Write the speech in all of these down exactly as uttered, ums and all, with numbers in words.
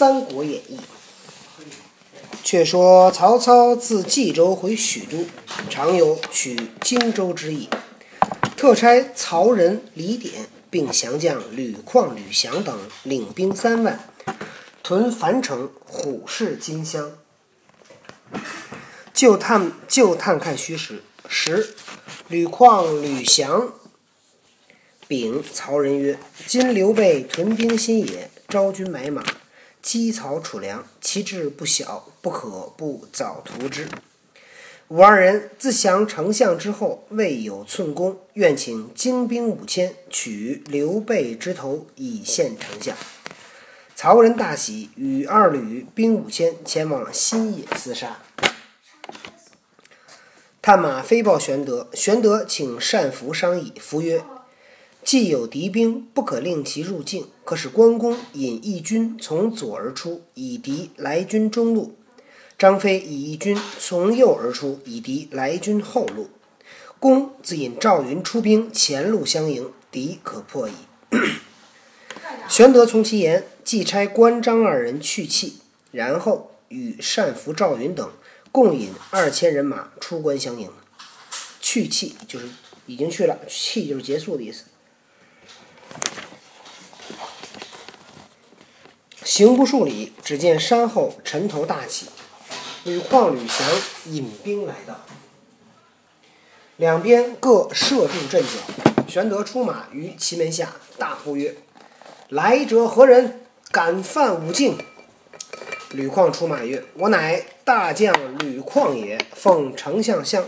三国演义》。却说曹操自冀州回许都，常有取荆州之意，特差曹仁、李典并降将吕旷、吕翔等领兵三万，屯樊城，虎视荆襄。就探就探看虚实。十，吕旷、吕翔禀曹仁曰：“今刘备屯兵新野，招军买马，积草储粮，其志不小，不可不早图之。吾二人自降丞相之后，未有寸功，愿请精兵五千，取刘备之头，以献丞相。”曹仁大喜，与二吕兵五千前往新野厮杀。探马飞报玄德，玄德请单福商议。福曰：“既有敌兵，不可令其入境，可使关公引一军从左而出，以敌来军中路；张飞以一军从右而出，以敌来军后路。公自引赵云出兵前路相迎，敌可破矣。”玄德从其言，即差关张二人去讫，然后与单福、赵云等共引二千人马出关相迎。去讫就是已经去了，讫就是结束的意思。行不数里，只见山后尘头大起，吕旷、吕翔引兵来到，两边各设住阵脚。玄德出马于其门下，大呼曰：“来者何人？敢犯吾境？”吕旷出马曰：“我乃大将吕旷也，奉丞相相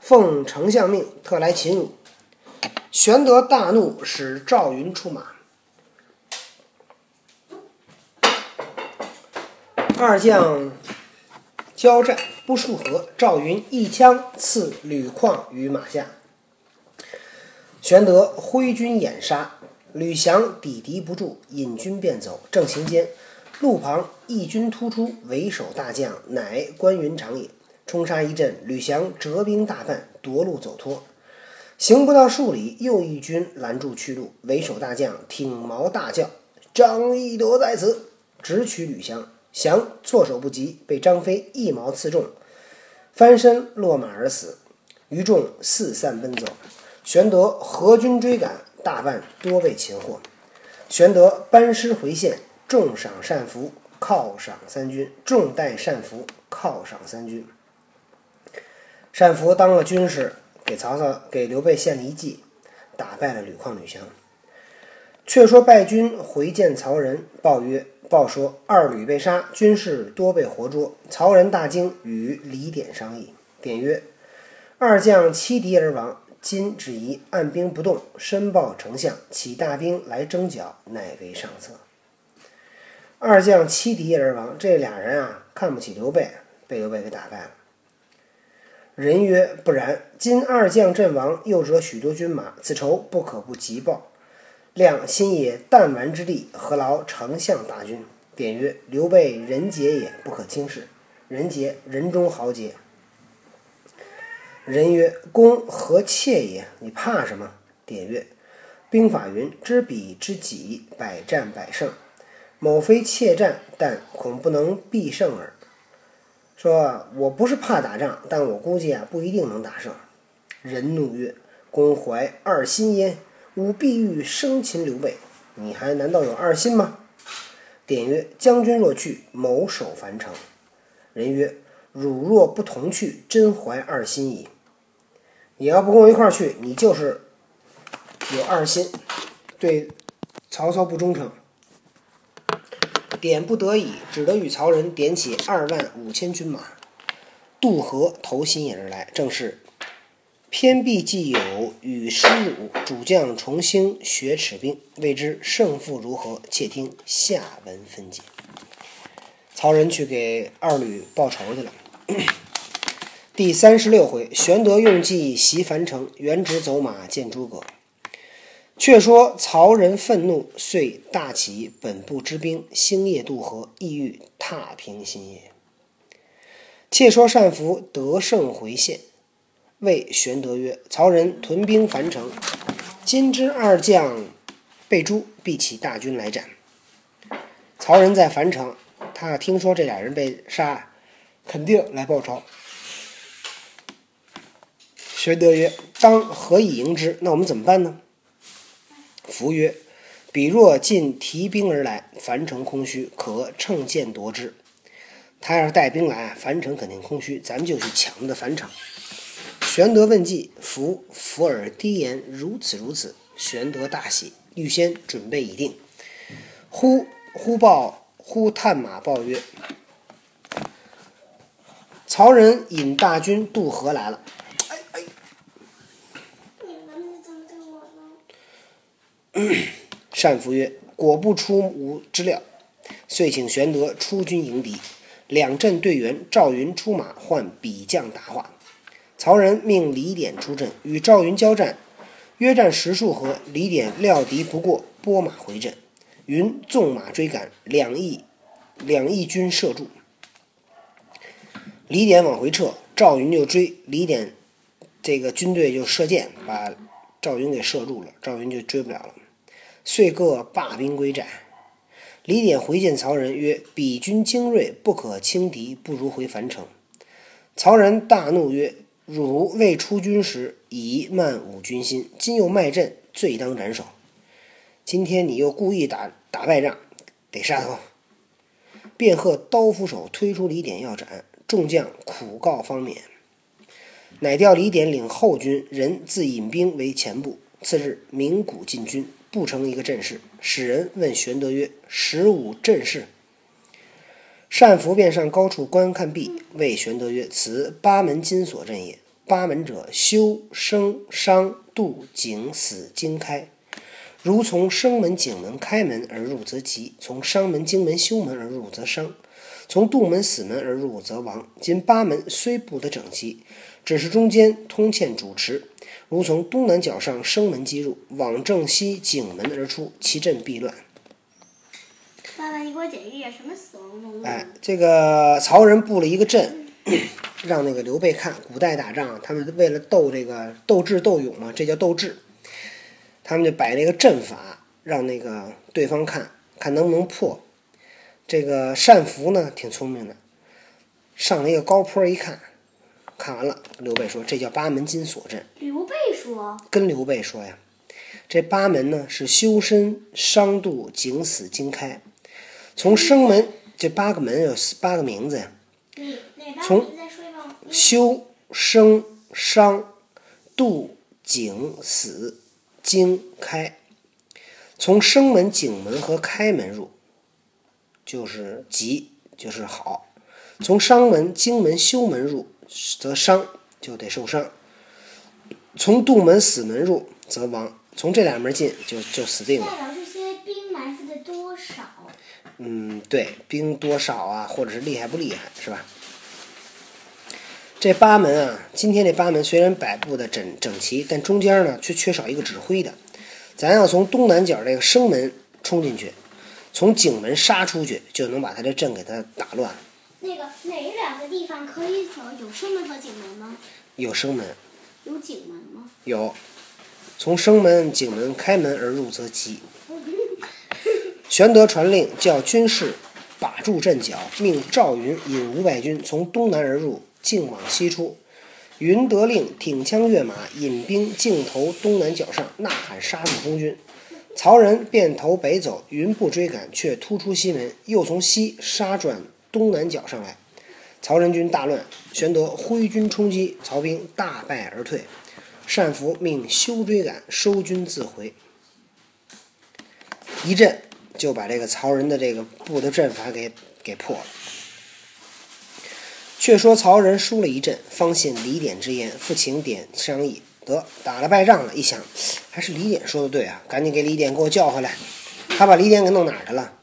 奉丞相命，特来擒汝。”玄德大怒，使赵云出马。二将交战不数合，赵云一枪刺吕旷于马下。玄德挥军掩杀，吕翔抵敌不住，引军便走。正行间，路旁一军突出，为首大将乃关云长也。冲杀一阵，吕翔折兵大半，夺路走脱。行不到数里，又一军拦住去路，为首大将挺矛大叫：“张翼德在此！”直取吕翔。翔措手不及，被张飞一矛刺中，翻身落马而死。余众四散奔走。玄德合军追赶，大半多被擒获。玄德班师回县，重赏单福，犒赏三军。重待单福，犒赏三军。单福当了军师，给曹操、给刘备献了一计，打败了吕旷、吕翔。却说败军回见曹仁，报曰：报说二吕被杀，军士多被活捉。曹仁大惊，与李典商议。典曰：“二将欺敌而亡，今只宜按兵不动，申报丞相，起大兵来征剿，乃为上策。”二将欺敌而亡，这俩人啊看不起刘备，被刘备给打败了。人曰：“不然，今二将阵亡，又折许多军马，此仇不可不急报。量新野弹丸之地，何劳丞相大军？”典曰：“刘备人杰也，不可轻视。人杰，人中豪杰。”人曰：“公何怯也？你怕什么？”典曰：“兵法云：知彼知己，百战百胜。某非怯战，但恐不能必胜耳。”说我不是怕打仗，但我估计啊不一定能打胜。人怒曰：“公怀二心焉！吾必欲生擒刘备，你还难道有二心吗？”典曰：“将军若去，某守樊城。”人曰：“汝若不同去，真怀二心矣。也要不跟我一块去，你就是有二心，对曹操不忠诚。”典不得已，只得与曹仁点起二万五千军马，渡河投新野而来。正是：“偏必既有与师辱，主将重兴学齿兵，未知胜负如何？且听下文分解。”曹仁去给二吕报仇去了。第三十六回，玄德用计袭樊城，原直走马见诸葛。却说曹仁愤怒，遂大起本部之兵，星夜渡河，意欲踏平新野。且说单福得胜回县，谓玄德曰：“曹仁屯兵樊城，今之二将被诛，必起大军来战。曹仁在樊城，他听说这俩人被杀，肯定来报仇。玄德曰：“当何以迎之？”那我们怎么办呢？福曰：“彼若尽提兵而来，樊城空虚，可乘剑夺之。”他要是带兵来，樊城肯定空虚，咱们就去抢他的樊城。玄德问计，伏伏耳低言：“如此如此。”玄德大喜，预先准备已定。忽忽报忽探马报曰：“曹仁引大军渡河来了。”单福曰：“果不出吾之料。”遂请玄德出军迎敌。两阵对员，赵云出马，唤彼将答话。曹仁命李典出阵，与赵云交战，约战十数合，李典料敌不过，拨马回阵。云纵马追赶，两翼两翼军射住。李典往回撤，赵云就追。李典这个军队就射箭，把赵云给射住了，赵云就追不了了。遂各罢兵归寨。李典回见曹仁曰：“彼军精锐，不可轻敌，不如回樊城。”曹仁大怒曰：“汝未出军时，已慢吾军心，今又卖阵，罪当斩首。今天你又故意打打败仗，得杀头。”便喝刀斧手推出李典要斩，众将苦告方免。乃调李典领后军，人自引兵为前部。次日鸣鼓进军，布成一个阵势。使人问玄德曰：“十五阵势？”单福便上高处观看毕，谓玄德曰：“此八门金锁阵也。八门者，修、生、伤、度、景、死、经、开。如从生门、景门、开门而入，则吉；从伤门、经门、修门而入，则伤；从度门、死门而入，则亡。今八门虽布得整齐，只是中间通嵌主持。如从东南角上生门击入，往正西景门而出，其阵必乱。”爸爸，你给我解释一点，什么死亡公论？哎，这个曹仁布了一个阵，让那个刘备看。古代打仗，他们为了斗这个斗智斗勇嘛，这叫斗智。他们就摆了一个阵法，让那个对方看看能不能破。这个单福呢，挺聪明的，上了一个高坡一看。看完了，刘备说：“这叫八门金锁阵。”刘备说，跟刘备说呀，这八门呢是修身、伤、度、景、死、经、开。从生门，这八个门有八个名字呀。从修、生、伤、度、景、死、经、开。从生门、景门和开门入，就是吉，就是好。从伤门、经门、修门入，则伤，就得受伤；从杜门、死门入，则亡。从这俩门进，就就死定了。代表这些兵埋伏的多少？嗯，对，兵多少啊，或者是厉害不厉害，是吧？这八门啊，今天这八门虽然摆布的整整齐，但中间呢却缺少一个指挥的。咱要从东南角这个生门冲进去，从景门杀出去，就能把他这阵给他打乱。那个哪两个地方可以走？有生门和景门吗？有生门。有景门吗？有。从生门、景门、开门而入，则吉。玄德传令，叫军士把住阵脚，命赵云引五百军从东南而入，径往西出。云得令，挺枪跃马，引兵径投东南角上，呐喊杀入中军。曹仁便投北走，云不追赶，却突出西门，又从西杀转东南角上来。曹仁军大乱，玄德挥军冲击，曹兵大败而退。单福命休追赶，收军自回。一阵就把这个曹仁的这个布的阵法给给破了。却说曹仁输了一阵，方信李典之言，复请典商议。得，打了败仗了，一想还是李典说的对啊，赶紧给李典给我叫回来。他把李典给弄哪儿去了？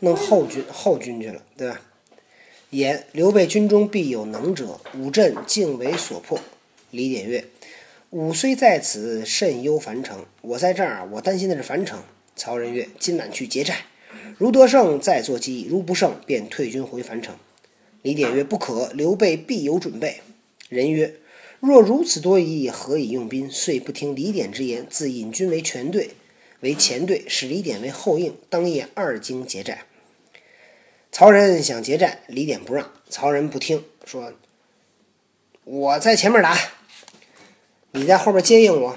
弄后军后军去了，对吧？言刘备军中必有能者，吾阵竟为所破。李典曰：“吾虽在此，甚忧樊城。”我在这儿，我担心的是樊城。曹仁曰：“今晚去劫寨，如得胜，再做计议；如不胜，便退军回樊城。”李典曰：“不可，刘备必有准备。”仁曰：“若如此多疑，何以用兵？”遂不听李典之言，自引军为全队。为前队，使李典为后应，当夜二经结寨。曹仁想结寨，李典不让，曹仁不听，说我在前面打，你在后边接应我，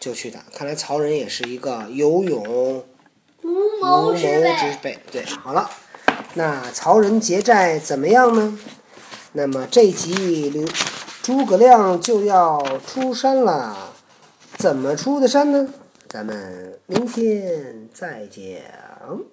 就去打。看来曹仁也是一个有勇无谋之辈。对，好了，那曹仁结寨怎么样呢？那么这一集诸葛亮就要出山了，怎么出的山呢？咱们明天再讲。